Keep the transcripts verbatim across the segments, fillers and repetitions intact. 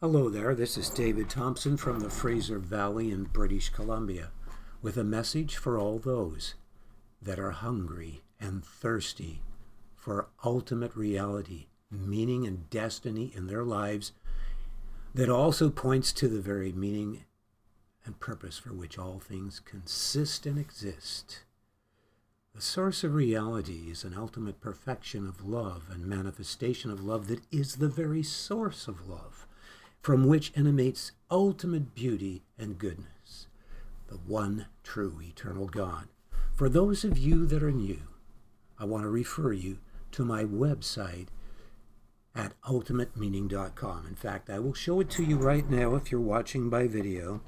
Hello there, this is David Thompson from the Fraser Valley in British Columbia with a message for all those that are hungry and thirsty for ultimate reality, meaning and destiny in their lives that also points to the very meaning and purpose for which all things consist and exist. The source of reality is an ultimate perfection of love and manifestation of love that is the very source of love, from which emanates ultimate beauty and goodness, the one true eternal God. For those of you that are new, I want to refer you to my website at ultimate meaning dot com. In fact, I will show it to you right now if you're watching by video.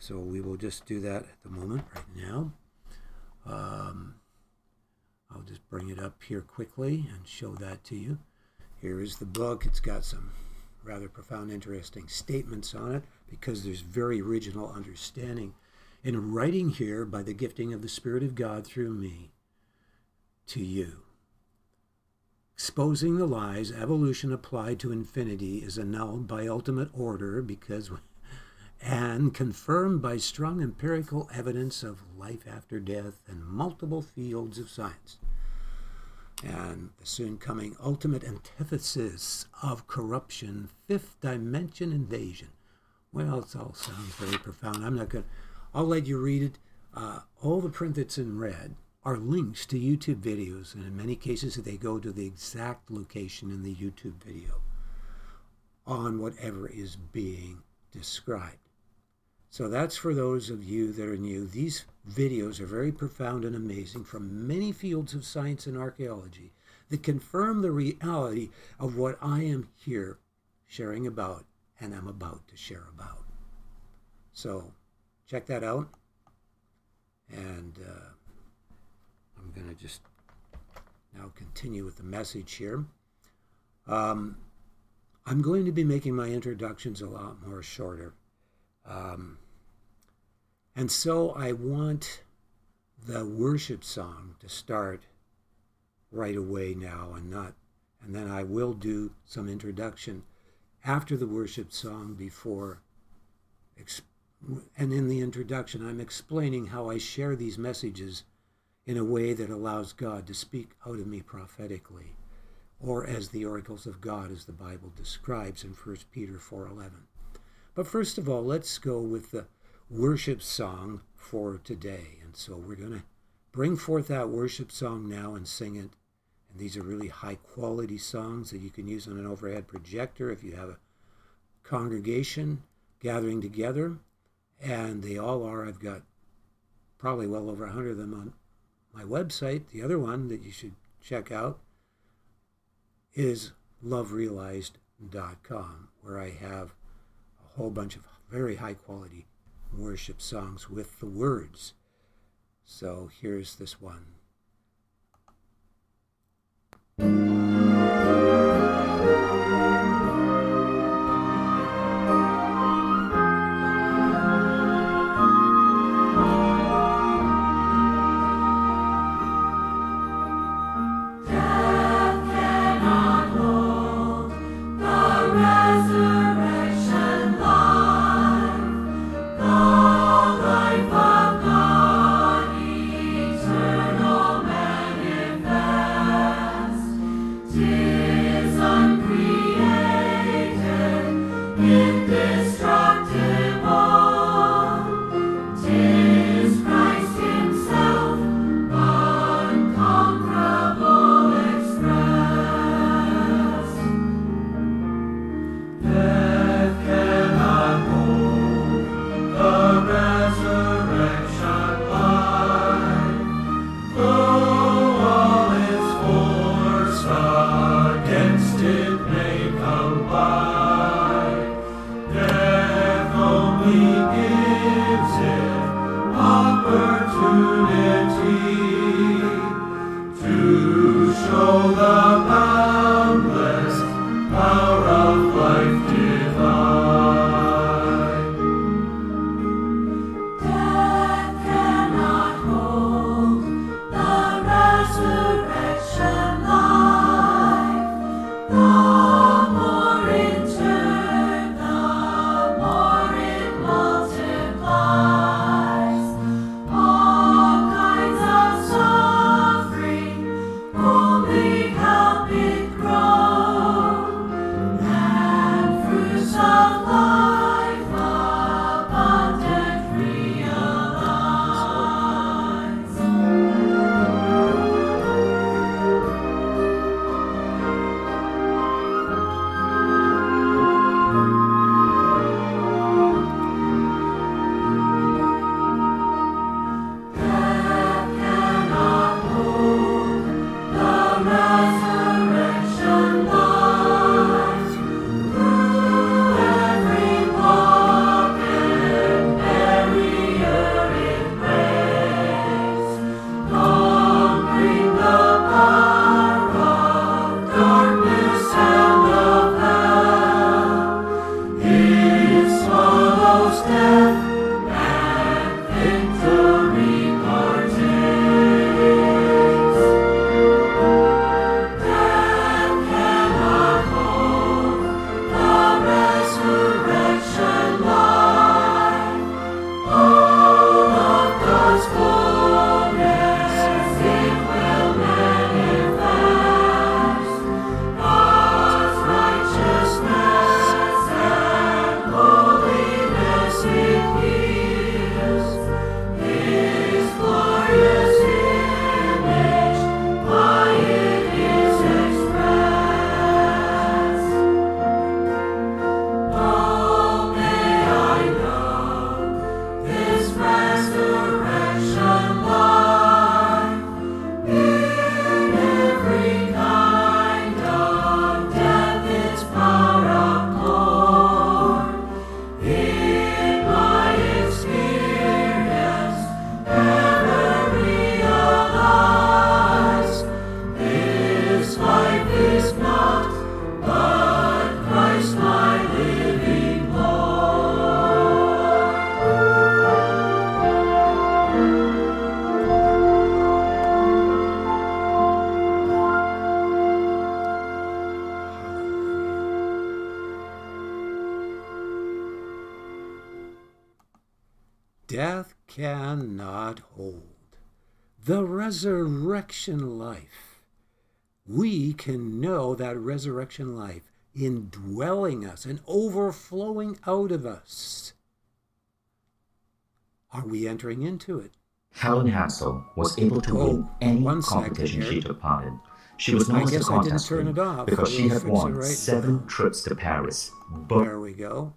So we will just do that at the moment right now. Um, I'll just bring it up here quickly and show that to you. Here is the book. It's got some rather profound, interesting statements on it because there's very original understanding in writing here by the gifting of the Spirit of God through me to you. Exposing the lies, evolution applied to infinity is annulled by ultimate order because and confirmed by strong empirical evidence of life after death and multiple fields of science. And the soon coming ultimate antithesis of corruption, fifth dimension invasion. Well, it all sounds very profound. I'm not going to, I'll let you read it. Uh, all the print that's in red are links to YouTube videos, and in many cases they go to the exact location in the YouTube video on whatever is being described. So that's for those of you that are new. These videos are very profound and amazing from many fields of science and archaeology that confirm the reality of what I am here sharing about and I'm about to share about. So check that out. And uh, I'm going to just now continue with the message here. Um, I'm going to be making my introductions a lot more shorter. Um, and so I want the worship song to start right away now, and not, and then I will do some introduction after the worship song before, and in the introduction I'm explaining how I share these messages in a way that allows God to speak out of me prophetically, or as the oracles of God, as the Bible describes in First Peter four eleven. But first of all, let's go with the worship song for today. And so we're going to bring forth that worship song now and sing it. And these are really high-quality songs that you can use on an overhead projector if you have a congregation gathering together. And they all are. I've got probably well over a hundred of them on my website. The other one that you should check out is Love Realized dot com, where I have whole bunch of very high quality worship songs with the words. So here's this one. More death cannot hold, the resurrection life. We can know that resurrection life indwelling us and overflowing out of us. Are we entering into it? Helen Hassel was able to win any competition she took part in. She was not a contestant because she had won seven trips to Paris. There we go.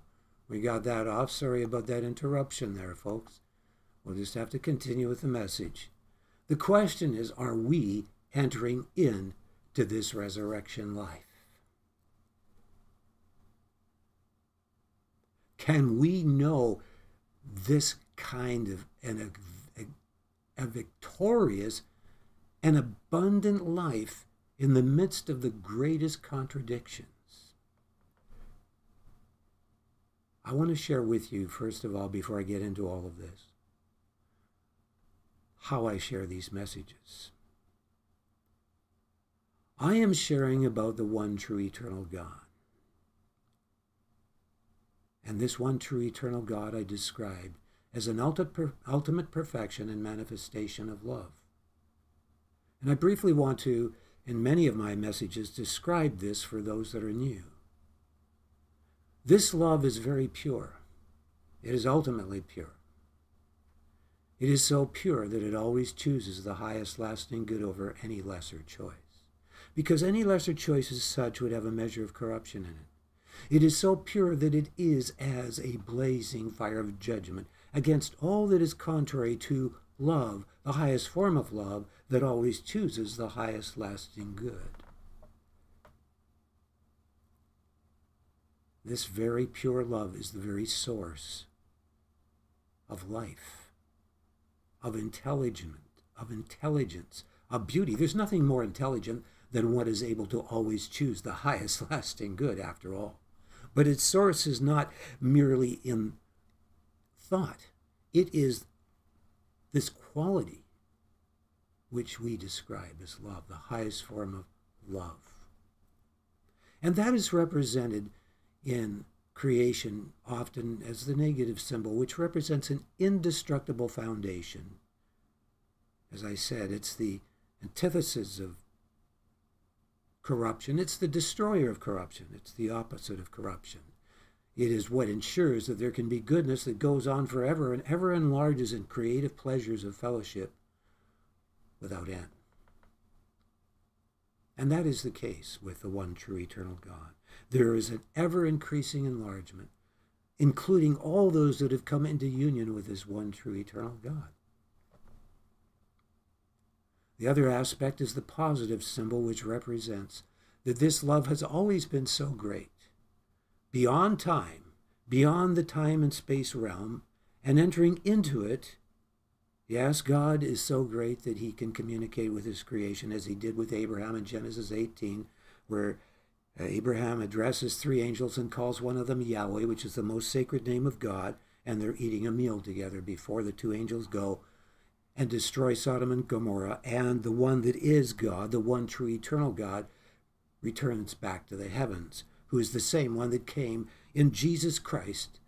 We got that off. Sorry about that interruption there, folks. We'll just have to continue with the message. The question is, are we entering in to this resurrection life? Can we know this kind of an, a, a victorious and abundant life in the midst of the greatest contradictions? I want to share with you, first of all, before I get into all of this, how I share these messages. I am sharing about the one true eternal God. And this one true eternal God I described as an ultimate perfection and manifestation of love. And I briefly want to, in many of my messages, describe this for those that are new. This love is very pure. It is ultimately pure. It is so pure that it always chooses the highest lasting good over any lesser choice. Because any lesser choice as such would have a measure of corruption in it. It is so pure that it is as a blazing fire of judgment against all that is contrary to love, the highest form of love that always chooses the highest lasting good. This very pure love is the very source of life, of intelligence, of intelligence, of beauty. There's nothing more intelligent than what is able to always choose the highest lasting good, after all. But its source is not merely in thought. It is this quality which we describe as love, the highest form of love. And that is represented in creation, often as the negative symbol, which represents an indestructible foundation. As I said, it's the antithesis of corruption. It's the destroyer of corruption. It's the opposite of corruption. It is what ensures that there can be goodness that goes on forever and ever enlarges in creative pleasures of fellowship without end. And that is the case with the one true eternal God. There is an ever-increasing enlargement, including all those that have come into union with this one true eternal God. The other aspect is the positive symbol, which represents that this love has always been so great, beyond time, beyond the time and space realm, and entering into it. Yes, God is so great that he can communicate with his creation, as he did with Abraham in Genesis eighteen, where Abraham addresses three angels and calls one of them Yahweh, which is the most sacred name of God, and they're eating a meal together before the two angels go and destroy Sodom and Gomorrah, and the one that is God, the one true eternal God, returns back to the heavens, who is the same one that came in Jesus Christ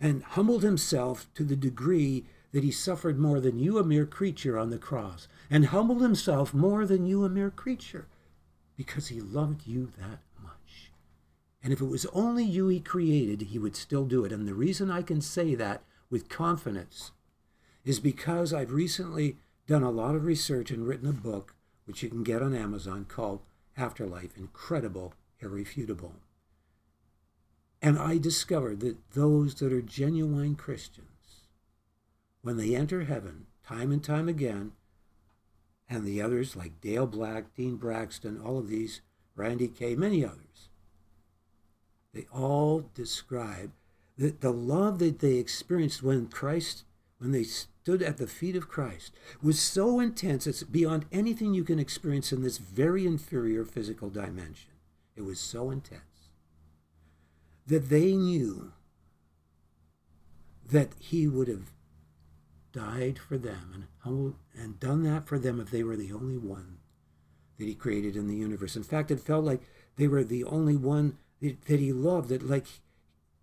and humbled himself to the degree that he suffered more than you, a mere creature, on the cross, and humbled himself more than you, a mere creature, because he loved you that much. And if it was only you he created, he would still do it. And the reason I can say that with confidence is because I've recently done a lot of research and written a book, which you can get on Amazon, called Afterlife, Incredible, Irrefutable. And I discovered that those that are genuine Christians, when they enter heaven, time and time again, and the others like Dale Black, Dean Braxton, all of these, Randy Kay, many others, they all describe that the love that they experienced when Christ, when they stood at the feet of Christ, was so intense it's beyond anything you can experience in this very inferior physical dimension. It was so intense that they knew that he would have died for them and humbled, and done that for them if they were the only one that he created in the universe. In fact, it felt like they were the only one that, that he loved, that like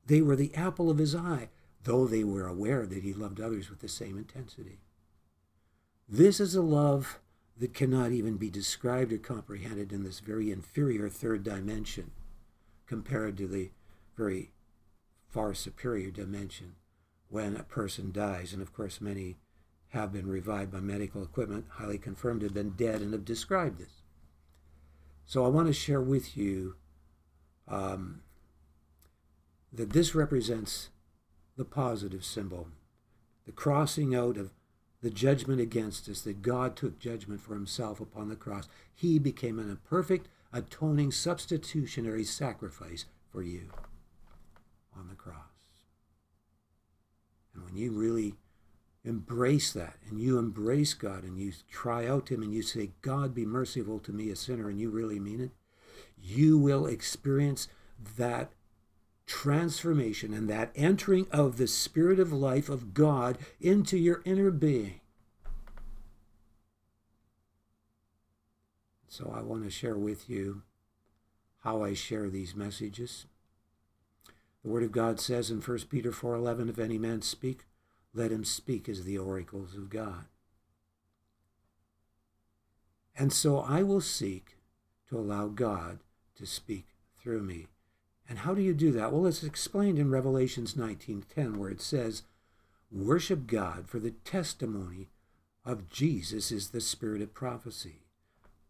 they were the apple of his eye. though they were aware that he loved others with the same intensity. This is a love that cannot even be described or comprehended in this very inferior third dimension compared to the very far superior dimension when a person dies. And of course, many have been revived by medical equipment, highly confirmed to have been dead, and have described this. So I want to share with you um, that this represents the positive symbol, the crossing out of the judgment against us, that God took judgment for himself upon the cross. He became an imperfect, atoning, substitutionary sacrifice for you on the cross. And when you really embrace that, and you embrace God, and you cry out to him, and you say, God, be merciful to me, a sinner, and you really mean it, you will experience that transformation and that entering of the spirit of life of God into your inner being. So I want to share with you how I share these messages. The Word of God says in First Peter four eleven, if any man speak, let him speak as the oracles of God. And so I will seek to allow God to speak through me. And how do you do that? Well, it's explained in Revelations nineteen ten, where it says, worship God, for the testimony of Jesus is the spirit of prophecy.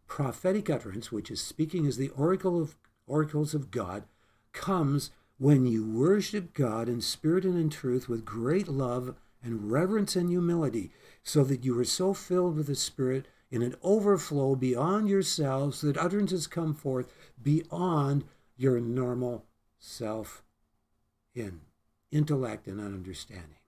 Prophetic utterance, which is speaking as the oracle of, oracles of God, comes when you worship God in spirit and in truth with great love and reverence and humility, so that you are so filled with the Spirit in an overflow beyond yourselves that utterances come forth beyond your normal self in intellect and understanding.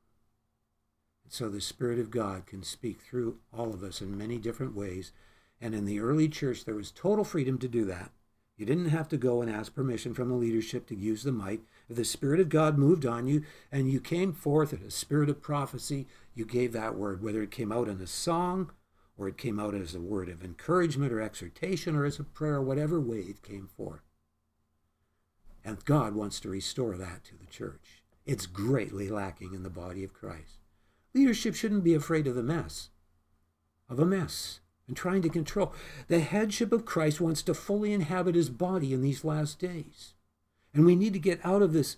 So the Spirit of God can speak through all of us in many different ways. And in the early church, there was total freedom to do that. You didn't have to go and ask permission from the leadership to use the mic. If the Spirit of God moved on you and you came forth in a spirit of prophecy, you gave that word, whether it came out in a song or it came out as a word of encouragement or exhortation or as a prayer, whatever way it came forth. And God wants to restore that to the church. It's greatly lacking in the body of Christ. Leadership shouldn't be afraid of the mess, of a mess, and trying to control. The headship of Christ wants to fully inhabit his body in these last days. And we need to get out of this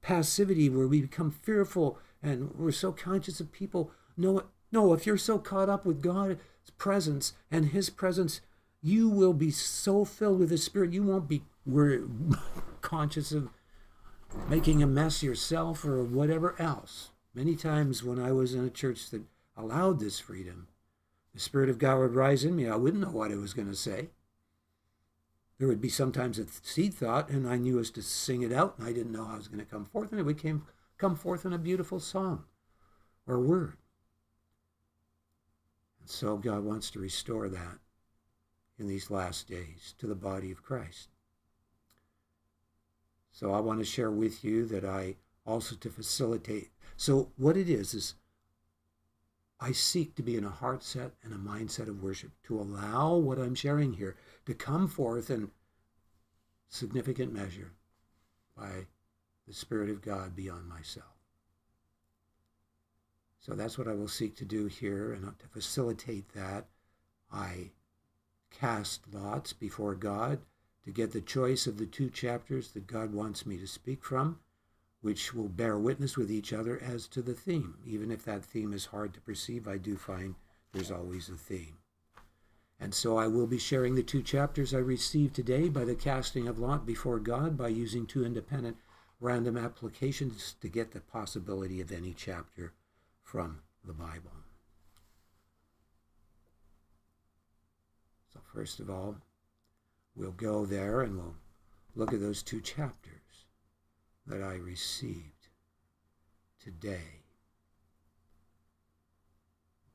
passivity where we become fearful and we're so conscious of people. No, no, if you're so caught up with God's presence and his presence, you will be so filled with the Spirit, you won't be We're conscious of making a mess yourself or whatever else. Many times when I was in a church that allowed this freedom, the Spirit of God would rise in me. I wouldn't know what I was going to say. There would be sometimes a seed thought, and I knew I was to sing it out, and I didn't know how I was going to come forth, and it would came, come forth in a beautiful song or word. And so God wants to restore that in these last days to the body of Christ. So I want to share with you that I also to facilitate. So what it is, is I seek to be in a heart set and a mindset of worship, to allow what I'm sharing here to come forth in significant measure by the Spirit of God beyond myself. So that's what I will seek to do here. And to facilitate that, I cast lots before God to get the choice of the two chapters that God wants me to speak from, which will bear witness with each other as to the theme. Even if that theme is hard to perceive, I do find there's always a theme. And so I will be sharing the two chapters I received today by the casting of lot before God, by using two independent random applications to get the possibility of any chapter from the Bible. So first of all, we'll go there and we'll look at those two chapters that I received today.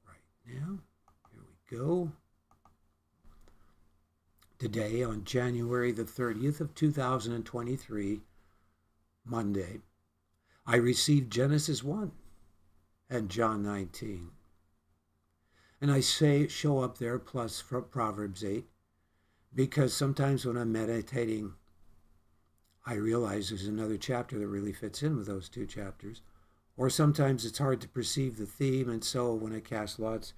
Right now, here we go. Today, on January the thirtieth of two thousand twenty-three, Monday, I received Genesis one and John nineteen. And I say, show up there, plus for Proverbs eight, because sometimes when I'm meditating, I realize there's another chapter that really fits in with those two chapters, Or sometimes it's hard to perceive the theme, and so when I cast lots,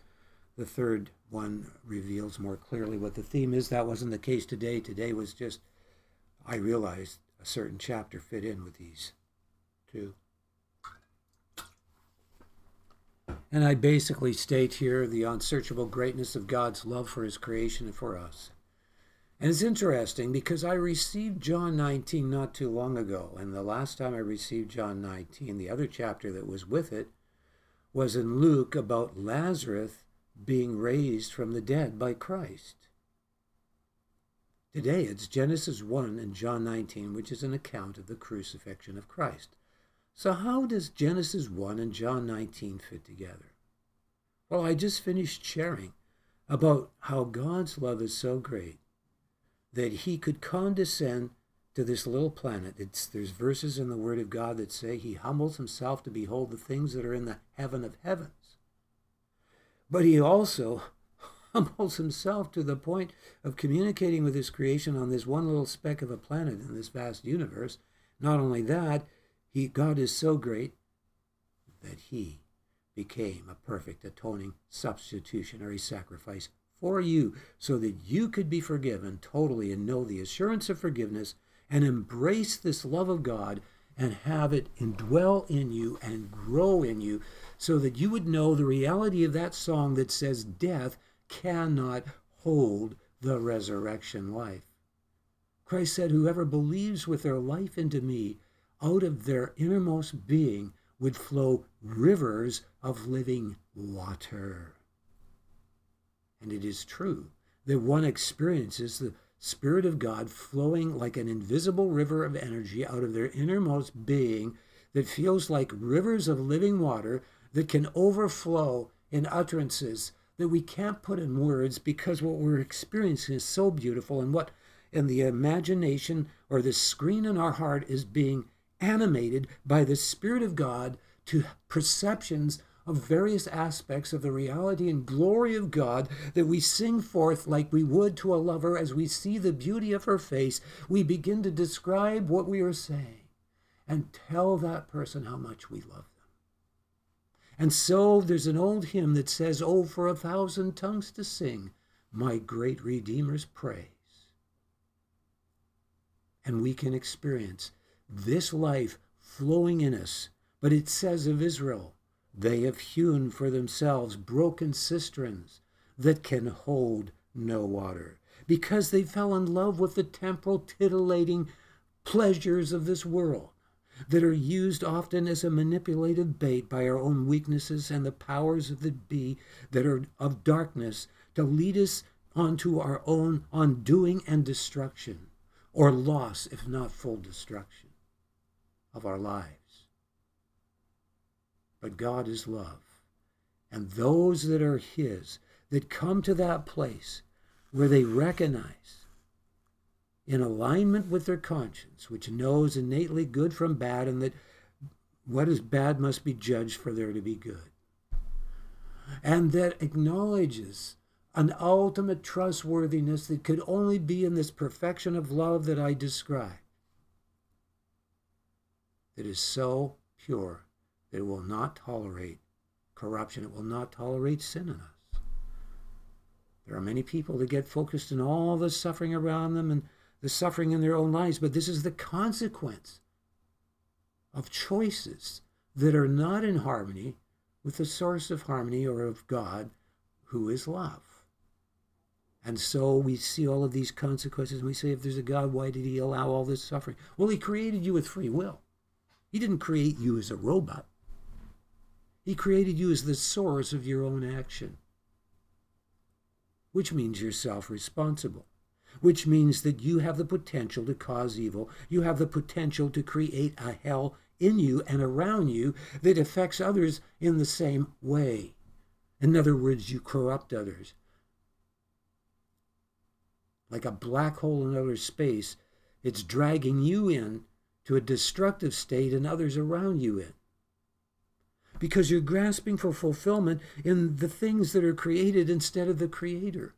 the third one reveals more clearly what the theme is. That wasn't the case today. Today was just, I realized a certain chapter fit in with these two. And I basically state here the unsearchable greatness of God's love for his creation and for us. And it's interesting because I received John nineteen not too long ago. And the last time I received John nineteen, the other chapter that was with it was in Luke about Lazarus being raised from the dead by Christ. Today it's Genesis one and John nineteen, which is an account of the crucifixion of Christ. So how does Genesis one and John nineteen fit together? Well, I just finished sharing about how God's love is so great that he could condescend to this little planet. It's, there's verses in the Word of God that say he humbles himself to behold the things that are in the heaven of heavens. But he also humbles himself to the point of communicating with his creation on this one little speck of a planet in this vast universe. Not only that, He, God is so great that he became a perfect atoning substitutionary sacrifice for you so that you could be forgiven totally and know the assurance of forgiveness and embrace this love of God and have it indwell in you and grow in you so that you would know the reality of that song that says death cannot hold the resurrection life. Christ said, whoever believes with their life into me, out of their innermost being would flow rivers of living water. And it is true that one experiences the Spirit of God flowing like an invisible river of energy out of their innermost being that feels like rivers of living water that can overflow in utterances that we can't put in words because what we're experiencing is so beautiful and what in the imagination or the screen in our heart is being animated by the Spirit of God to perceptions of various aspects of the reality and glory of God that we sing forth like we would to a lover as we see the beauty of her face. We begin to describe what we are saying and tell that person how much we love them. And so there's an old hymn that says, oh, for a thousand tongues to sing my great Redeemer's praise. And we can experience this life flowing in us. But it says of Israel, they have hewn for themselves broken cisterns that can hold no water, because they fell in love with the temporal titillating pleasures of this world that are used often as a manipulative bait by our own weaknesses and the powers of the be that are of darkness to lead us onto our own undoing and destruction, or loss, if not full destruction of our lives. But God is love, and those that are his, that come to that place where they recognize, in alignment with their conscience, which knows innately good from bad, and that what is bad must be judged for there to be good, and that acknowledges an ultimate trustworthiness that could only be in this perfection of love that I describe, that is so pure that it will not tolerate corruption. It will not tolerate sin in us. There are many people that get focused on all the suffering around them and the suffering in their own lives, but this is the consequence of choices that are not in harmony with the source of harmony or of God, who is love. And so we see all of these consequences, and we say, if there's a God, why did he allow all this suffering? Well, he created you with free will. He didn't create you as a robot. He created you as the source of your own action, which means you're self-responsible, which means that you have the potential to cause evil. You have the potential to create a hell in you and around you that affects others in the same way. In other words, you corrupt others. Like a black hole in outer space, it's dragging you in to a destructive state and others around you in. Because you're grasping for fulfillment in the things that are created instead of the Creator.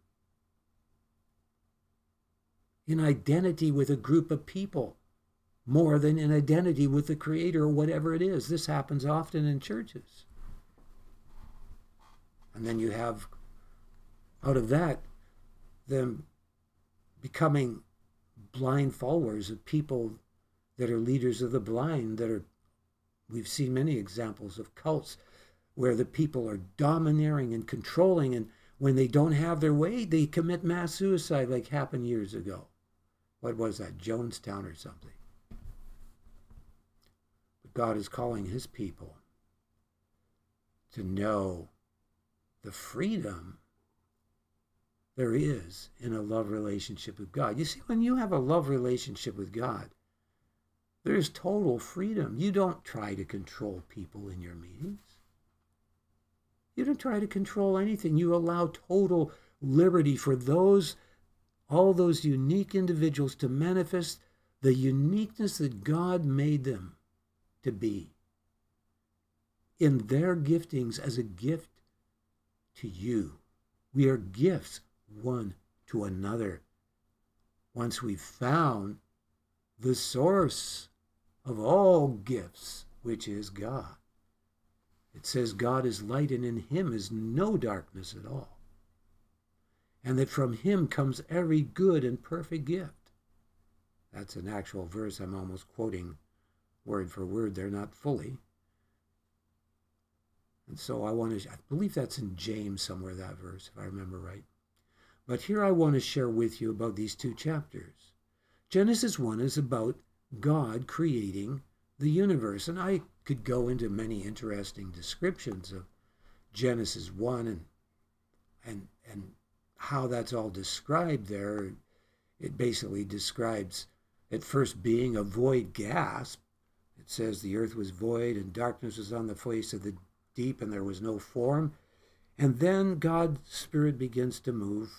In identity with a group of people, more than an identity with the Creator or whatever it is. This happens often in churches. And then you have, out of that, them becoming blind followers of people that are leaders of the blind, that are, we've seen many examples of cults where the people are domineering and controlling, and when they don't have their way, they commit mass suicide, like happened years ago. What was that, Jonestown or something? But God is calling his people to know the freedom there is in a love relationship with God. You see, when you have a love relationship with God, there is total freedom. You don't try to control people in your meetings. You don't try to control anything. You allow total liberty for those, all those unique individuals to manifest the uniqueness that God made them to be in their giftings as a gift to you. We are gifts one to another. Once we've found the source of all gifts, which is God. It says God is light, and in him is no darkness at all. And that from him comes every good and perfect gift. That's an actual verse. I'm almost quoting word for word. They're not fully. And so I want to, I believe that's in James somewhere, that verse, if I remember right. But here I want to share with you about these two chapters. Genesis one is about God creating the universe. And I could go into many interesting descriptions of Genesis one and, and, and how that's all described there. It basically describes at first being a void gasp. It says the earth was void and darkness was on the face of the deep, and there was no form. And then God's Spirit begins to move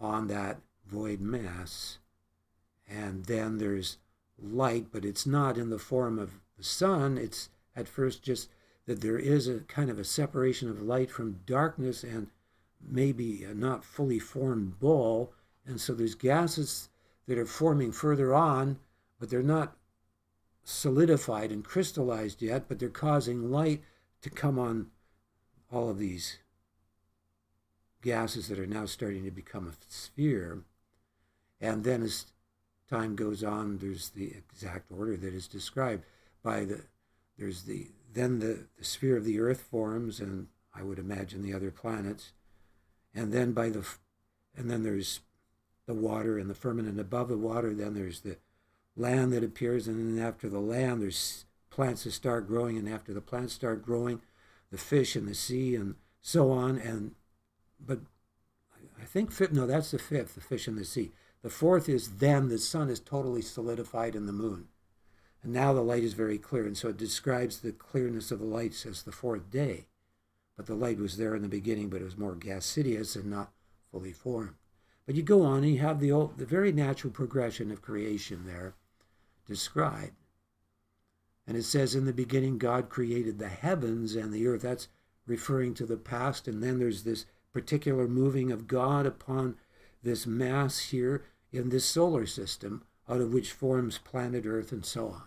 on that void mass. And then there's light, but it's not in the form of the sun. It's at first just that there is a kind of a separation of light from darkness and maybe a not fully formed ball. And so there's gases that are forming further on, but they're not solidified and crystallized yet, but they're causing light to come on all of these gases that are now starting to become a sphere. And then as time goes on, there's the exact order that is described by the, there's the, then the, the sphere of the earth forms, and I would imagine the other planets. And then by the, and then there's the water and the firmament above the water. Then there's the land that appears, and then after the land, there's plants that start growing, and after the plants start growing, the fish and the sea and so on. And, but I think, fifth, no, that's the fifth, the fish and the sea. The fourth is then the sun is totally solidified in the moon. And now the light is very clear. And so it describes the clearness of the light as the fourth day. But the light was there in the beginning, but it was more gaseous and not fully formed. But you go on and you have the, old, the very natural progression of creation there described. And it says, in the beginning, God created the heavens and the earth. That's referring to the past. And then there's this particular moving of God upon this mass here in this solar system, out of which forms planet Earth and so on.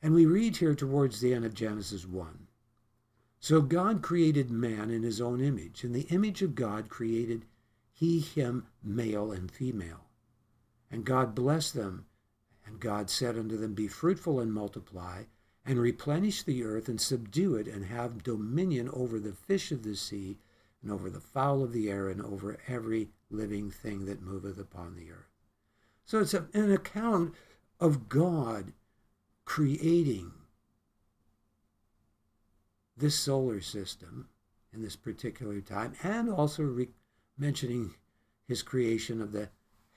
And we read here towards the end of Genesis one. So God created man in his own image. In the image of God created he him, male and female. And God blessed them. And God said unto them, be fruitful and multiply, and replenish the earth, and subdue it, and have dominion over the fish of the sea, and over the fowl of the air, and over every living thing that moveth upon the earth. So it's an account of God creating this solar system in this particular time, and also re mentioning his creation of the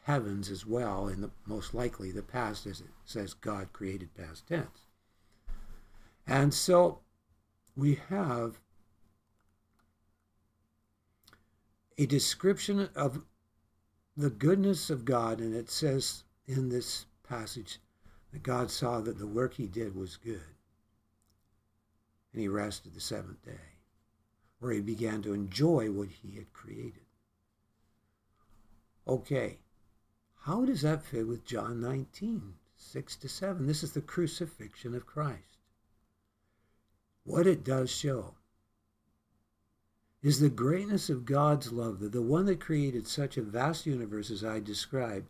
heavens as well, in the most likely the past, as it says God created past tense. And so we have a description of the goodness of God, and it says in this passage that God saw that the work he did was good, and he rested the seventh day, where he began to enjoy what he had created. Okay, How does that fit with John nineteen, six to seven? This is the crucifixion of Christ. What it does show is the greatness of God's love, that the one that created such a vast universe as I described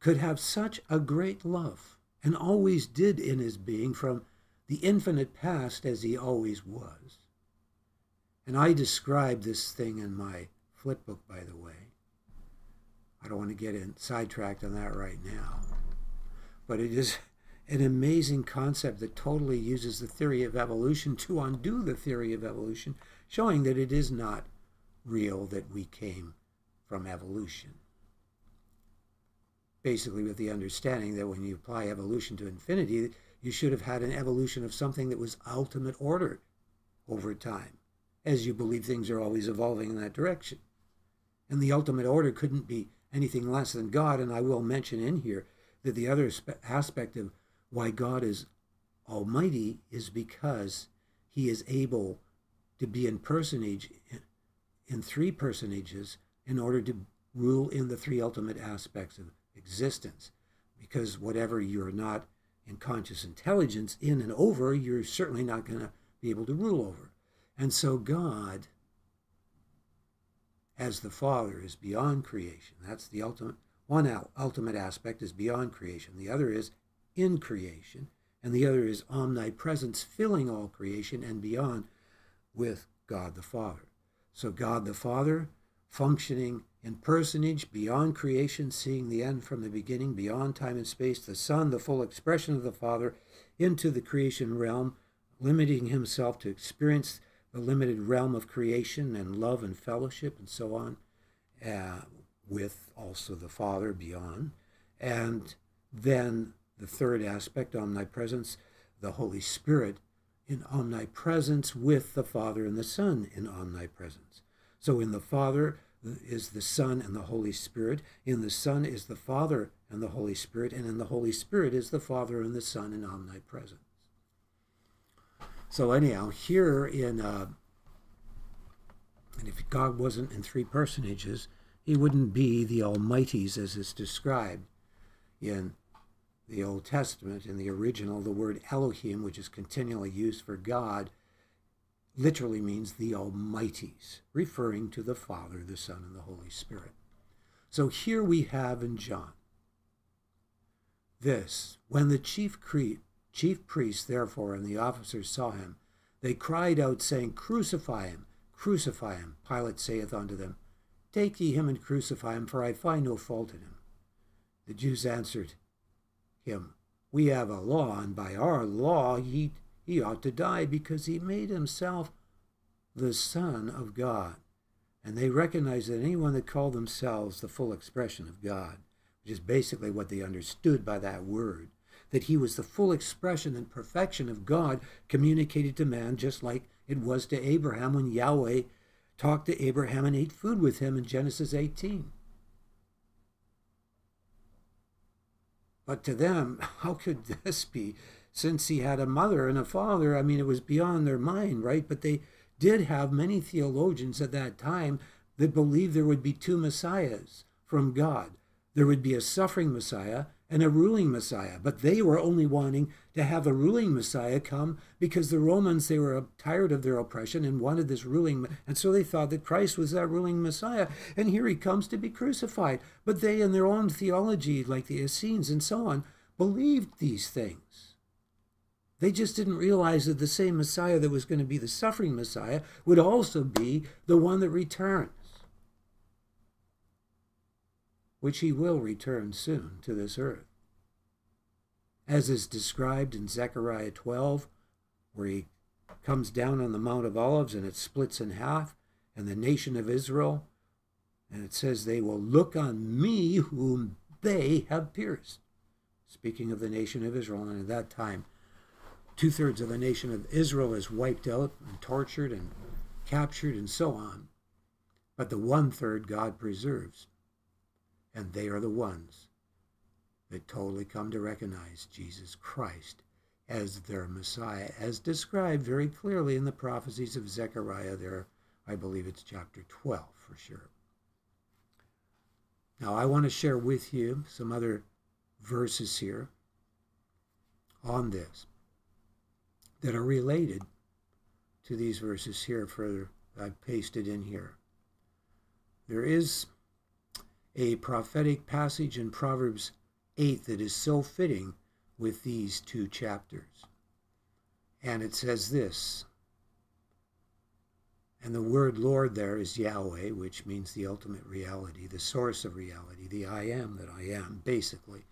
could have such a great love, and always did in his being from the infinite past as he always was. And I describe this thing in my flip book, by the way. I don't want to get in, sidetracked on that right now. But it is an amazing concept that totally uses the theory of evolution to undo the theory of evolution, showing that it is not real that we came from evolution. Basically with the understanding that when you apply evolution to infinity, you should have had an evolution of something that was ultimate order over time, as you believe things are always evolving in that direction. And the ultimate order couldn't be anything less than God, and I will mention in here that the other aspect of why God is almighty is because he is able to be in personage, in three personages, in order to rule in the three ultimate aspects of existence. Because whatever you're not in conscious intelligence, in and over, you're certainly not going to be able to rule over. And so God, as the Father, is beyond creation. That's the ultimate, one ultimate aspect is beyond creation. The other is in creation. And the other is omnipresence, filling all creation and beyond with God the Father. So God the Father, functioning in personage, beyond creation, seeing the end from the beginning, beyond time and space, the Son, the full expression of the Father, into the creation realm, limiting himself to experience the limited realm of creation and love and fellowship and so on, uh, with also the Father beyond. And then the third aspect, omnipresence, the Holy Spirit in omnipresence with the Father and the Son in omnipresence. So in the Father is the Son and the Holy Spirit, in the Son is the Father and the Holy Spirit, and in the Holy Spirit is the Father and the Son in omnipresence. So anyhow, here in, uh, and if God wasn't in three personages, he wouldn't be the Almighties as is described in the Old Testament. In the original, the word Elohim, which is continually used for God, literally means the Almighties, referring to the Father, the Son, and the Holy Spirit. So here we have in John this: when the chief, chief priests, therefore, and the officers saw him, they cried out, saying, Crucify him, crucify him. Pilate saith unto them, Take ye him and crucify him, for I find no fault in him. The Jews answered him, We have a law, and by our law ye He ought to die, because he made himself the Son of God. And they recognized that anyone that called themselves the full expression of God, which is basically what they understood by that word, that he was the full expression and perfection of God communicated to man, just like it was to Abraham when Yahweh talked to Abraham and ate food with him in Genesis eighteen. But to them, how could this be? Since he had a mother and a father, I mean, it was beyond their mind, right? But they did have many theologians at that time that believed there would be two messiahs from God. There would be a suffering messiah and a ruling messiah. But they were only wanting to have a ruling messiah come because the Romans, they were tired of their oppression and wanted this ruling. And so they thought that Christ was that ruling messiah. And here he comes to be crucified. But they, in their own theology, like the Essenes and so on, believed these things. They just didn't realize that the same Messiah that was going to be the suffering Messiah would also be the one that returns, which he will return soon to this earth, as is described in Zechariah twelve, where he comes down on the Mount of Olives and it splits in half, and the nation of Israel, and it says, they will look on me whom they have pierced. Speaking of the nation of Israel, and at that time, two-thirds of the nation of Israel is wiped out and tortured and captured and so on. But the one-third God preserves. And they are the ones that totally come to recognize Jesus Christ as their Messiah, as described very clearly in the prophecies of Zechariah there. I believe it's chapter twelve for sure. Now, I want to share with you some other verses here on this that are related to these verses here. Further, I've pasted in here. There is a prophetic passage in Proverbs eight that is so fitting with these two chapters. And it says this, and the word Lord there is Yahweh, which means the ultimate reality, the source of reality, the I am that I am, basically,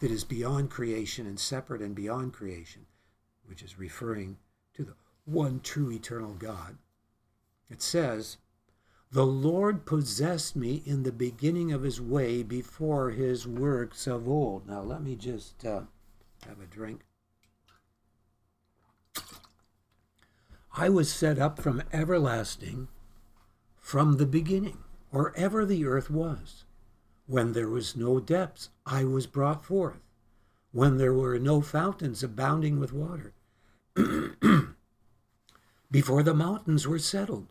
that is beyond creation and separate and beyond creation, which is referring to the one true eternal God. It says, the Lord possessed me in the beginning of his way before his works of old. Now, let me just uh, have a drink. I was set up from everlasting, from the beginning, or ever the earth was. When there was no depths, I was brought forth. When there were no fountains abounding with water. Before the mountains were settled.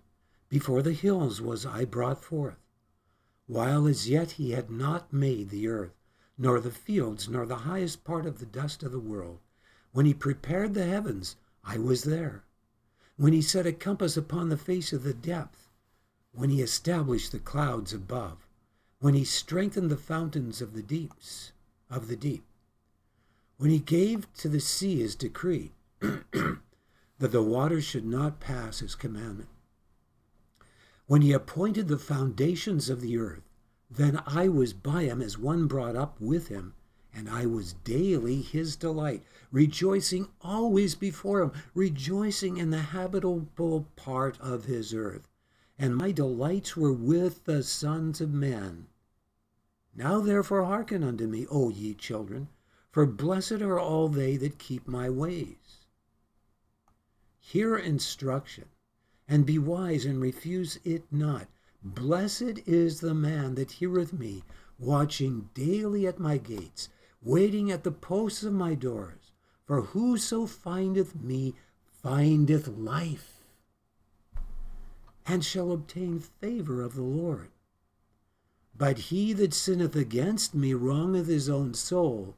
Before the hills was I brought forth, while as yet he had not made the earth, nor the fields, nor the highest part of the dust of the world. When he prepared the heavens, I was there. When he set a compass upon the face of the depth, when he established the clouds above, when he strengthened the fountains of the deeps, of the deep, when he gave to the sea his decree, that the waters should not pass his commandment. When he appointed the foundations of the earth, then I was by him as one brought up with him, and I was daily his delight, rejoicing always before him, rejoicing in the habitable part of his earth. And my delights were with the sons of men. Now therefore hearken unto me, O ye children, for blessed are all they that keep my ways. Hear instruction, and be wise, and refuse it not. Blessed is the man that heareth me, watching daily at my gates, waiting at the posts of my doors. For whoso findeth me findeth life, and shall obtain favor of the Lord. But he that sinneth against me wrongeth his own soul.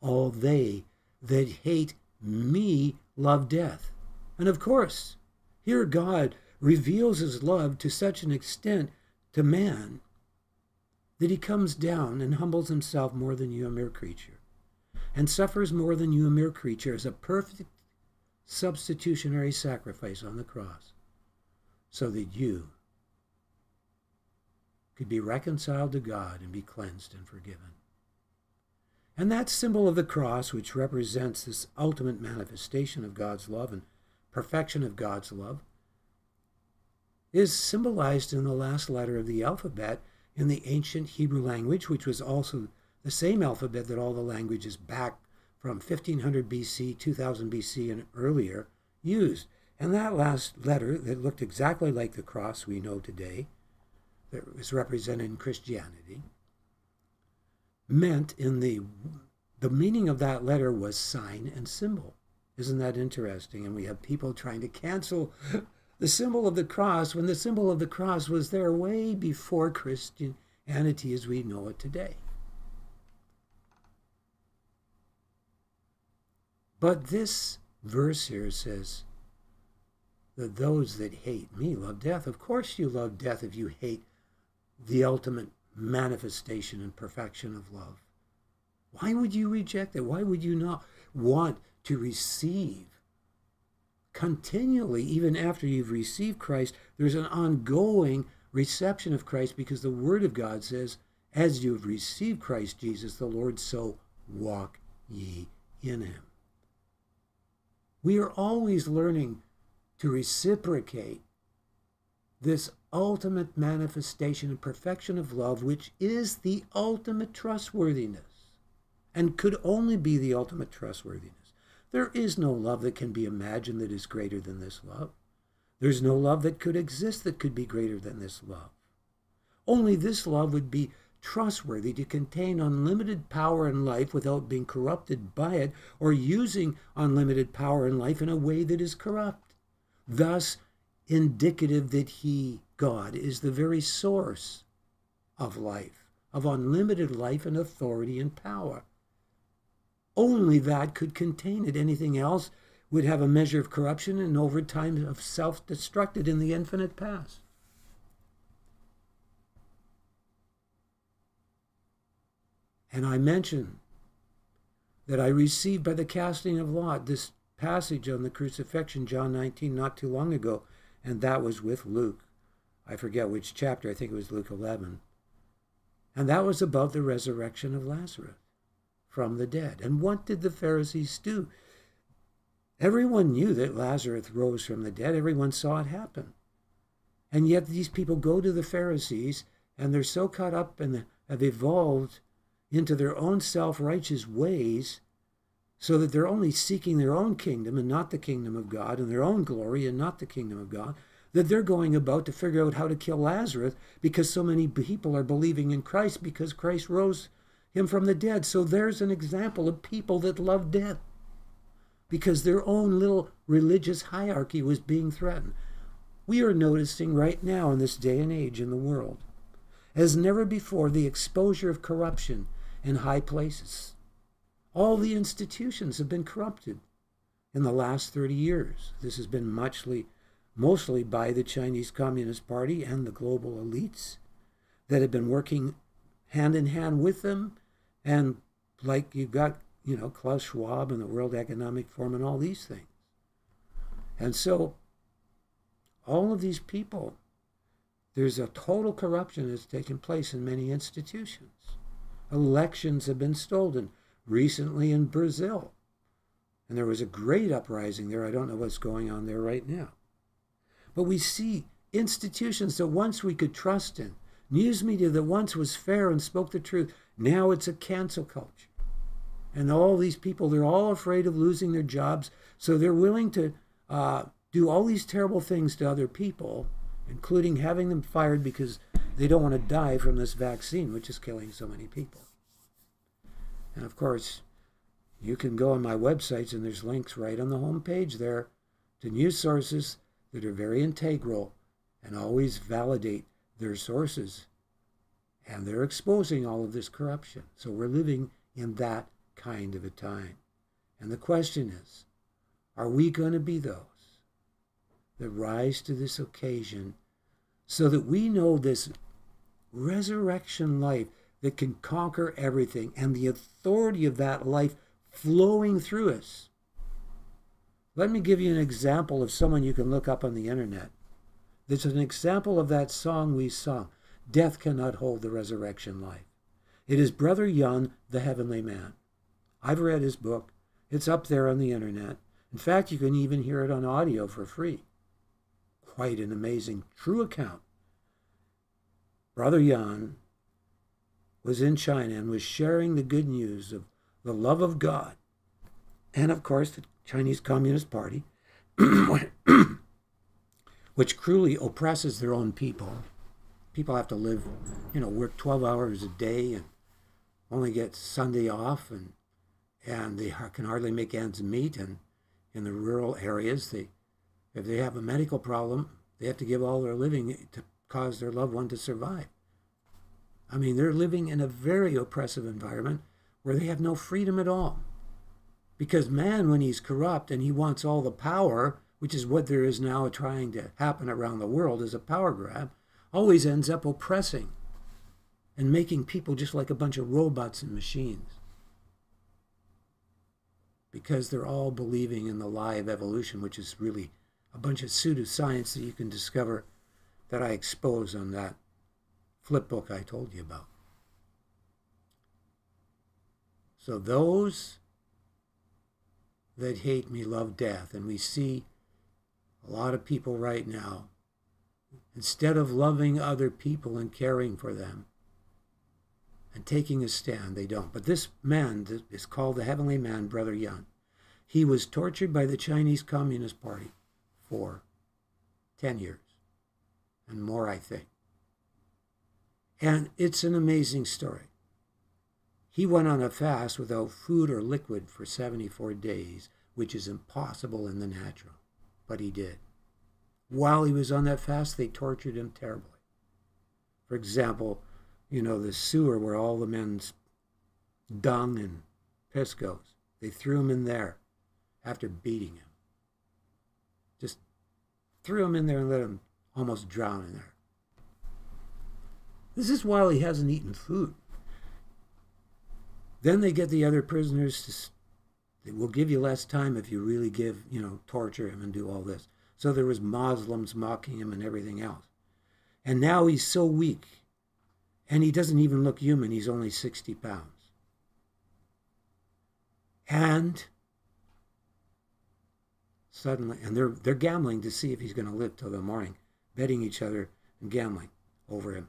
All they that hate me love death. And of course, here God reveals his love to such an extent to man that he comes down and humbles himself more than you, a mere creature, and suffers more than you, a mere creature, as a perfect substitutionary sacrifice on the cross, so that you could be reconciled to God and be cleansed and forgiven. And that symbol of the cross, which represents this ultimate manifestation of God's love and perfection of God's love, is symbolized in the last letter of the alphabet in the ancient Hebrew language, which was also the same alphabet that all the languages back from fifteen hundred B C, two thousand B C and earlier used. And that last letter that looked exactly like the cross we know today, that was represented in Christianity, meant in the, the meaning of that letter was sign and symbol. Isn't that interesting? And we have people trying to cancel the symbol of the cross when the symbol of the cross was there way before Christianity as we know it today. But this verse here says that those that hate me love death. Of course you love death if you hate the ultimate manifestation and perfection of love. Why would you reject it? Why would you not want to receive continually? Even after you've received Christ, there's an ongoing reception of Christ, because the Word of God says, as you have received Christ Jesus the Lord, so walk ye in him. We are always learning to reciprocate this ultimate manifestation and perfection of love, which is the ultimate trustworthiness, and could only be the ultimate trustworthiness. There is no love that can be imagined that is greater than this love. There's no love that could exist that could be greater than this love. Only this love would be trustworthy to contain unlimited power and life without being corrupted by it, or using unlimited power and life in a way that is corrupt. Thus, indicative that he, God, is the very source of life, of unlimited life and authority and power. Only that could contain it. Anything else would have a measure of corruption and over time of self-destructed in the infinite past. And I mentioned that I received by the casting of lot this passage on the crucifixion, John nineteen, not too long ago, and that was with Luke. I forget which chapter, I think it was Luke eleven. And that was about the resurrection of Lazarus from the dead. And what did the Pharisees do? Everyone knew that Lazarus rose from the dead. Everyone saw it happen. And yet these people go to the Pharisees, and they're so caught up and have evolved into their own self-righteous ways so that they're only seeking their own kingdom and not the kingdom of God, and their own glory and not the kingdom of God, that they're going about to figure out how to kill Lazarus because so many people are believing in Christ because Christ rose him from the dead. So there's an example of people that love death because their own little religious hierarchy was being threatened. We are noticing right now in this day and age in the world, as never before, the exposure of corruption in high places. All the institutions have been corrupted in the last thirty years. This has been muchly, mostly by the Chinese Communist Party and the global elites that have been working hand in hand with them. And like you've got, you know, Klaus Schwab and the World Economic Forum and all these things. And so all of these people, there's a total corruption that's taken place in many institutions. Elections have been stolen recently in Brazil. And there was a great uprising there. I don't know what's going on there right now. But we see institutions that once we could trust in, news media that once was fair and spoke the truth, now it's a cancel culture. And all these people, they're all afraid of losing their jobs, so they're willing to uh, do all these terrible things to other people, including having them fired because they don't want to die from this vaccine, which is killing so many people. And of course, you can go on my websites, and there's links right on the home page there to news sources that are very integral and always validate their sources. And they're exposing all of this corruption. So we're living in that kind of a time. And the question is, are we going to be those that rise to this occasion so that we know this resurrection life that can conquer everything and the authority of that life flowing through us? Let me give you an example of someone you can look up on the internet. This is an example of that song we sung, Death Cannot Hold the Resurrection Life. It is Brother Yun, the Heavenly Man. I've read his book. It's up there on the internet. In fact, you can even hear it on audio for free. Quite an amazing, true account. Brother Yun was in China and was sharing the good news of the love of God. And of course, the Chinese Communist Party, which cruelly oppresses their own people. People have to live, you know, work twelve hours a day and only get Sunday off, and, and they can hardly make ends meet. And in the rural areas, they, if they have a medical problem, they have to give all their living to cause their loved one to survive. I mean, they're living in a very oppressive environment where they have no freedom at all. Because man, when he's corrupt and he wants all the power, which is what there is now trying to happen around the world as a power grab, always ends up oppressing and making people just like a bunch of robots and machines. Because they're all believing in the lie of evolution, which is really a bunch of pseudoscience that you can discover that I expose on that flip book I told you about. So those that hate me love death. And we see a lot of people right now, instead of loving other people and caring for them and taking a stand, they don't. But this man is called the Heavenly Man, Brother Yun. He was tortured by the Chinese Communist Party for ten years and more, I think. And it's an amazing story. He went on a fast without food or liquid for seventy-four days, which is impossible in the natural. But he did. While he was on that fast, they tortured him terribly. For example, you know, the sewer where all the men's dung and piss goes. They threw him in there after beating him. Just threw him in there and let him almost drown in there. This is while he hasn't eaten food. Then they get the other prisoners to, they will give you less time if you really give, you know, torture him and do all this. So there was Muslims mocking him and everything else. And now he's so weak, and he doesn't even look human. He's only sixty pounds. And suddenly, and they're, they're gambling to see if he's going to live till the morning, betting each other and gambling over him.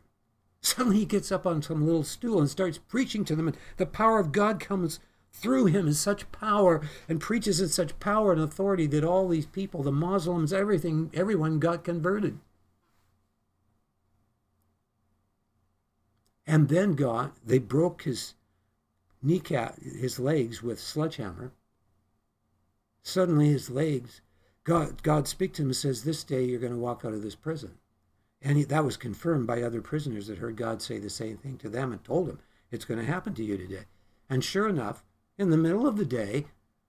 Suddenly he gets up on some little stool and starts preaching to them, and the power of God comes through him in such power and preaches in such power and authority that all these people, the Muslims, everything, everyone got converted. And then God, they broke his kneecap, his legs with sledgehammer. Suddenly his legs, God, God speaks to him and says, this day you're going to walk out of this prison. And he, that was confirmed by other prisoners that heard God say the same thing to them and told them, it's going to happen to you today. And sure enough, in the middle of the day,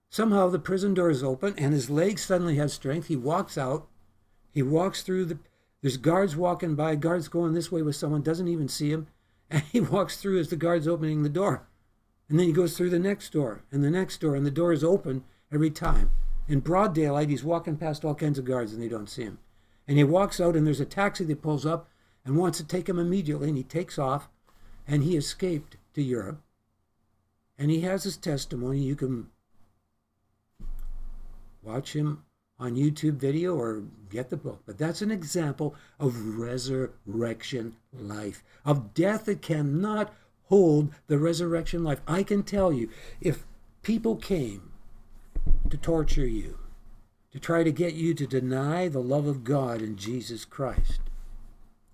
somehow the prison door is open and his leg suddenly has strength. He walks out. He walks through the, there's guards walking by, guards going this way with someone, doesn't even see him. And he walks through as the guard's opening the door. And then he goes through the next door and the next door, and the door is open every time. In broad daylight, he's walking past all kinds of guards and they don't see him. And he walks out and there's a taxi that pulls up and wants to take him immediately, and he takes off, and he escaped to Europe. And he has his testimony. You can watch him on YouTube video or get the book. But that's an example of resurrection life, of death that cannot hold the resurrection life. I can tell you, if people came to torture you, to try to get you to deny the love of God and Jesus Christ,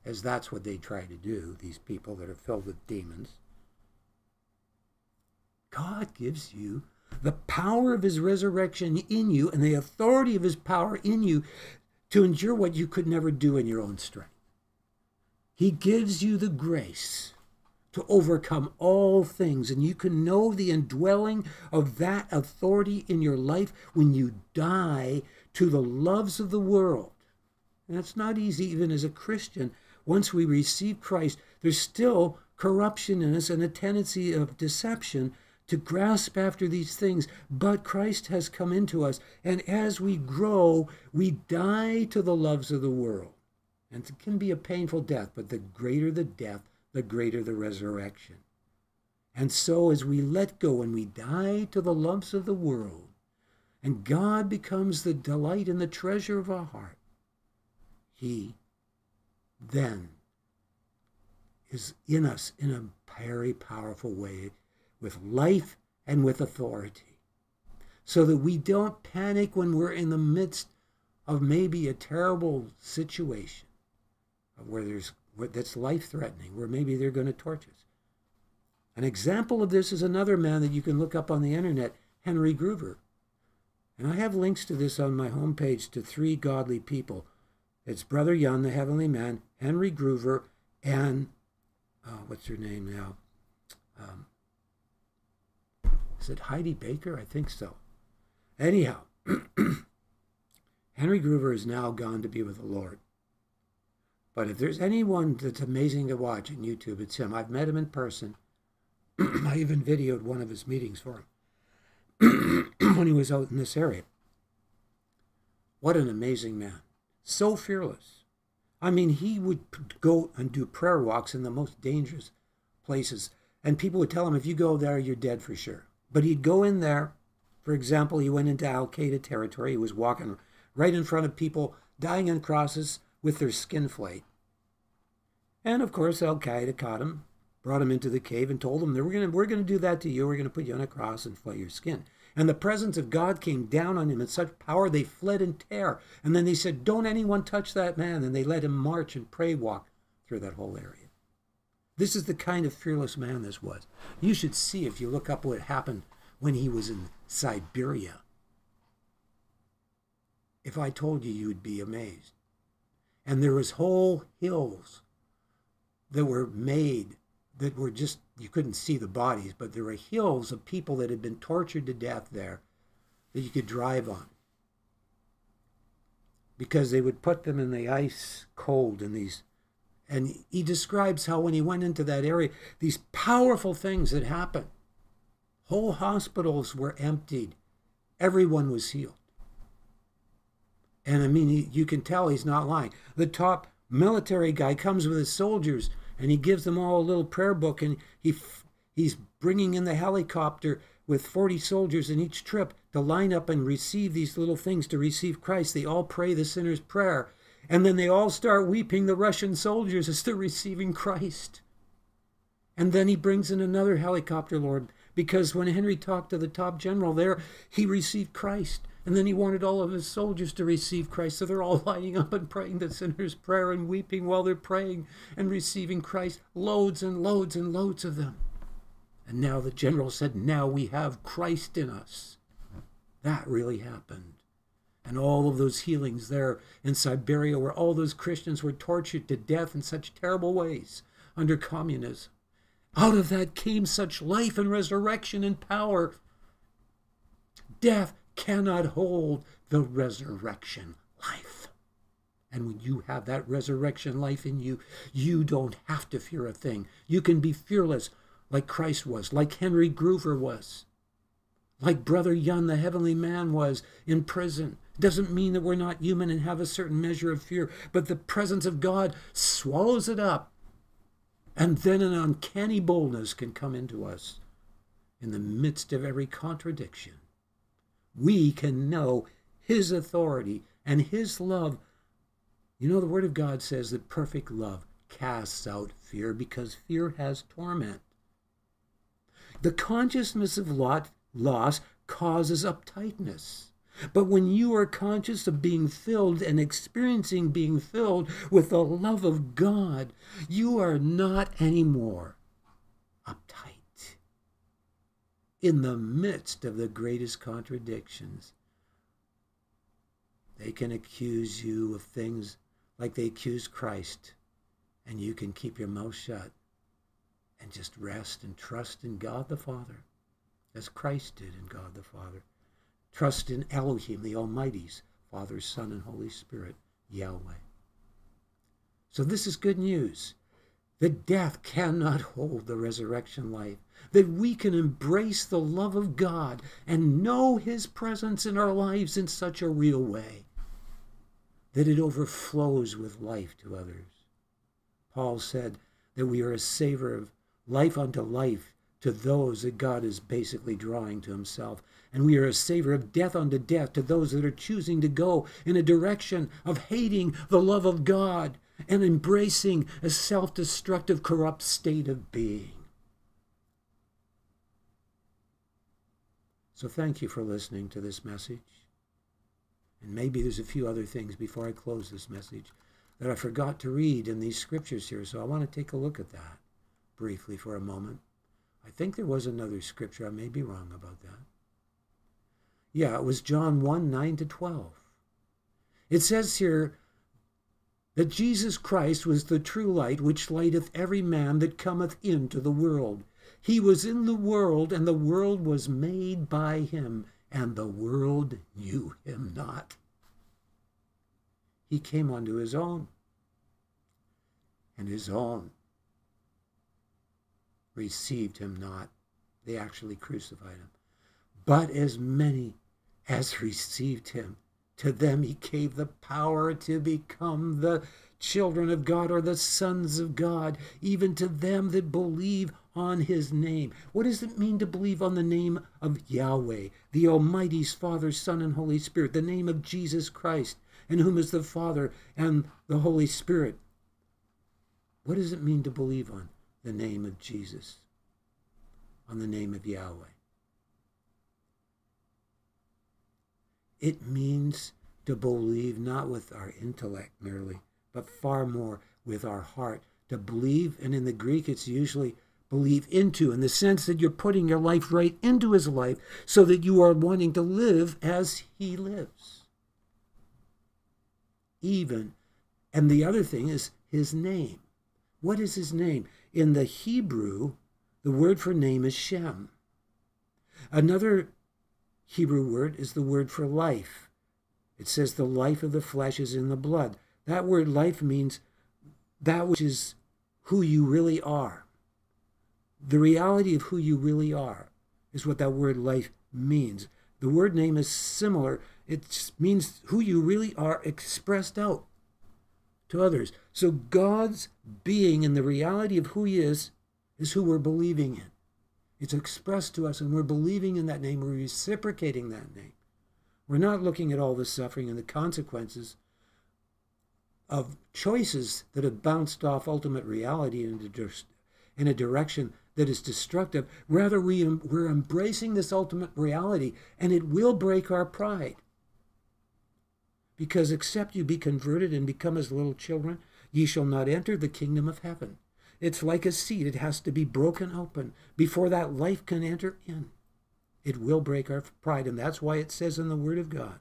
as that's what they try to do, these people that are filled with demons, God gives you the power of his resurrection in you and the authority of his power in you to endure what you could never do in your own strength. He gives you the grace to overcome all things, and you can know the indwelling of that authority in your life when you die to the loves of the world. And that's not easy even as a Christian. Once we receive Christ, there's still corruption in us and a tendency of deception to grasp after these things, but Christ has come into us, and as we grow, we die to the loves of the world. And it can be a painful death, but the greater the death, the greater the resurrection. And so as we let go and we die to the loves of the world, and God becomes the delight and the treasure of our heart, he then is in us in a very powerful way with life and with authority, so that we don't panic when we're in the midst of maybe a terrible situation where there's that's life-threatening, where maybe they're going to torture us. An example of this is another man that you can look up on the internet, Henry Gruver. And I have links to this on my homepage to three godly people. It's Brother Yun, the Heavenly Man, Henry Gruver, and uh, what's her name now? Um, is it Heidi Baker? I think so. Anyhow, Henry Gruver is now gone to be with the Lord. But if there's anyone that's amazing to watch on YouTube, it's him. I've met him in person. I even videoed one of his meetings for him when he was out in this area. What an amazing man. So fearless. I mean, he would go and do prayer walks in the most dangerous places. And people would tell him, if you go there, you're dead for sure. But he'd go in there. For example, he went into Al-Qaeda territory. He was walking right in front of people, dying on crosses, with their skin flayed. And of course, Al-Qaeda caught him, brought him into the cave and told him, we're going we're going to do that to you. We're going to put you on a cross and flay your skin. And the presence of God came down on him in such power, they fled in terror. And then they said, don't anyone touch that man. And they let him march and pray walk through that whole area. This is the kind of fearless man this was. You should see if you look up what happened when he was in Siberia. If I told you, you would be amazed. And there was whole hills that were made that were just, you couldn't see the bodies, but there were hills of people that had been tortured to death there that you could drive on. Because they would put them in the ice cold in these. And he describes how when he went into that area, these powerful things that happened. Whole hospitals were emptied. Everyone was healed. And I mean, he, you can tell he's not lying. The top military guy comes with his soldiers and he gives them all a little prayer book, and he he's bringing in the helicopter with forty soldiers in each trip to line up and receive these little things to receive Christ. They all pray the sinner's prayer. And then they all start weeping, the Russian soldiers, as they're receiving Christ. And then he brings in another helicopter, Lord, because when Henry talked to the top general there, he received Christ. And then he wanted all of his soldiers to receive Christ. So they're all lining up and praying the sinner's prayer and weeping while they're praying and receiving Christ. Loads and loads and loads of them. And now the general said, now we have Christ in us. That really happened. And all of those healings there in Siberia, where all those Christians were tortured to death in such terrible ways under communism. Out of that came such life and resurrection and power. Death cannot hold the resurrection life. And when you have that resurrection life in you, you don't have to fear a thing. You can be fearless like Christ was, like Henry Gruver was, like Brother Yun, the Heavenly Man, was in prison. Doesn't mean that we're not human and have a certain measure of fear, but the presence of God swallows it up. And then an uncanny boldness can come into us in the midst of every contradiction. We can know his authority and his love. You know, the Word of God says that perfect love casts out fear, because fear has torment. The consciousness of lot loss causes uptightness. But when you are conscious of being filled and experiencing being filled with the love of God, you are not anymore uptight. In the midst of the greatest contradictions, they can accuse you of things like they accused Christ, and you can keep your mouth shut and just rest and trust in God the Father, as Christ did in God the Father. Trust in Elohim, the Almighty's, Father, Son, and Holy Spirit, Yahweh. So this is good news, that death cannot hold the resurrection life, that we can embrace the love of God and know his presence in our lives in such a real way that it overflows with life to others. Paul said that we are a savor of life unto life to those that God is basically drawing to himself. And we are a savor of death unto death to those that are choosing to go in a direction of hating the love of God and embracing a self-destructive, corrupt state of being. So thank you for listening to this message. And maybe there's a few other things before I close this message that I forgot to read in these scriptures here, so I want to take a look at that briefly for a moment. I think there was another scripture. I may be wrong about that. Yeah, it was John one, nine to twelve. It says here that Jesus Christ was the true light, which lighteth every man that cometh into the world. He was in the world, and the world was made by him, and the world knew him not. He came unto his own, and his own received him not. They actually crucified him. But as many as received him, to them he gave the power to become the children of God, or the sons of God, even to them that believe on his name. What does it mean to believe on the name of Yahweh, the Almighty's Father, Son, and Holy Spirit, the name of Jesus Christ, in whom is the Father and the Holy Spirit? What does it mean to believe on the name of Jesus, on the name of Yahweh? It means to believe not with our intellect merely, but far more with our heart. To believe, and in the Greek it's usually believe into, in the sense that you're putting your life right into his life so that you are wanting to live as he lives. Even, and the other thing is his name. What is his name? In the Hebrew, the word for name is Shem. Another Hebrew word is the word for life. It says the life of the flesh is in the blood. That word life means that which is who you really are. The reality of who you really are is what that word life means. The word name is similar. It means who you really are expressed out to others. So God's being and the reality of who he is, is who we're believing in. It's expressed to us, and we're believing in that name. We're reciprocating that name. We're not looking at all the suffering and the consequences of choices that have bounced off ultimate reality in a direction that is destructive. Rather, we, we're embracing this ultimate reality, and it will break our pride. Because except you be converted and become as little children, ye shall not enter the kingdom of heaven. It's like a seed. It has to be broken open before that life can enter in. It will break our pride, and that's why it says in the Word of God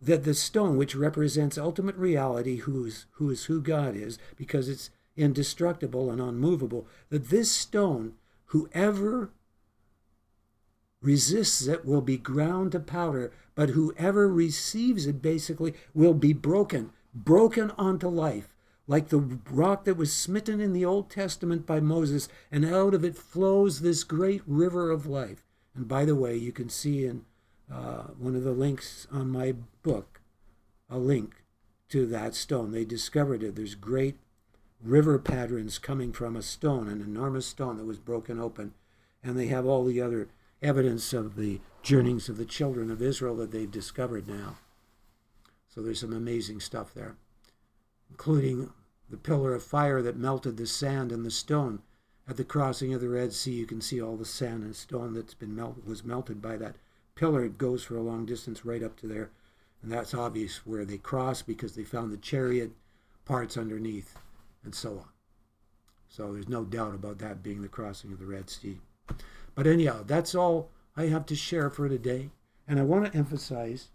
that the stone, which represents ultimate reality, who is who, is who God is, because it's indestructible and unmovable, that this stone, whoever resists it will be ground to powder, but whoever receives it basically will be broken, broken onto life, like the rock that was smitten in the Old Testament by Moses, and out of it flows this great river of life. And by the way, you can see in uh, one of the links on my book, a link to that stone. They discovered it. There's great river patterns coming from a stone, an enormous stone that was broken open, and they have all the other evidence of the journeyings of the children of Israel that they've discovered now. So there's some amazing stuff there, including the pillar of fire that melted the sand and the stone at the crossing of the Red Sea. You can see all the sand and stone that's been melted was melted by that pillar. It goes for a long distance right up to there, and that's obvious where they crossed because they found the chariot parts underneath and so on. So there's no doubt about that being the crossing of the Red Sea. But anyhow, that's all I have to share for today. And I want to emphasize,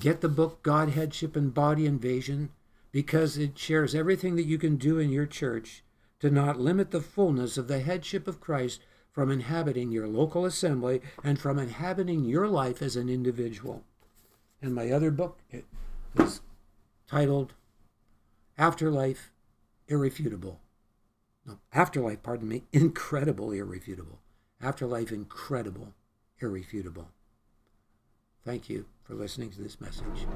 get the book, God, Headship, and Body Invasion, because it shares everything that you can do in your church to not limit the fullness of the headship of Christ from inhabiting your local assembly and from inhabiting your life as an individual. And my other book is titled Afterlife, Irrefutable. No, Afterlife, pardon me, Incredible, Irrefutable. Afterlife, Incredible, Irrefutable. Thank you for listening to this message.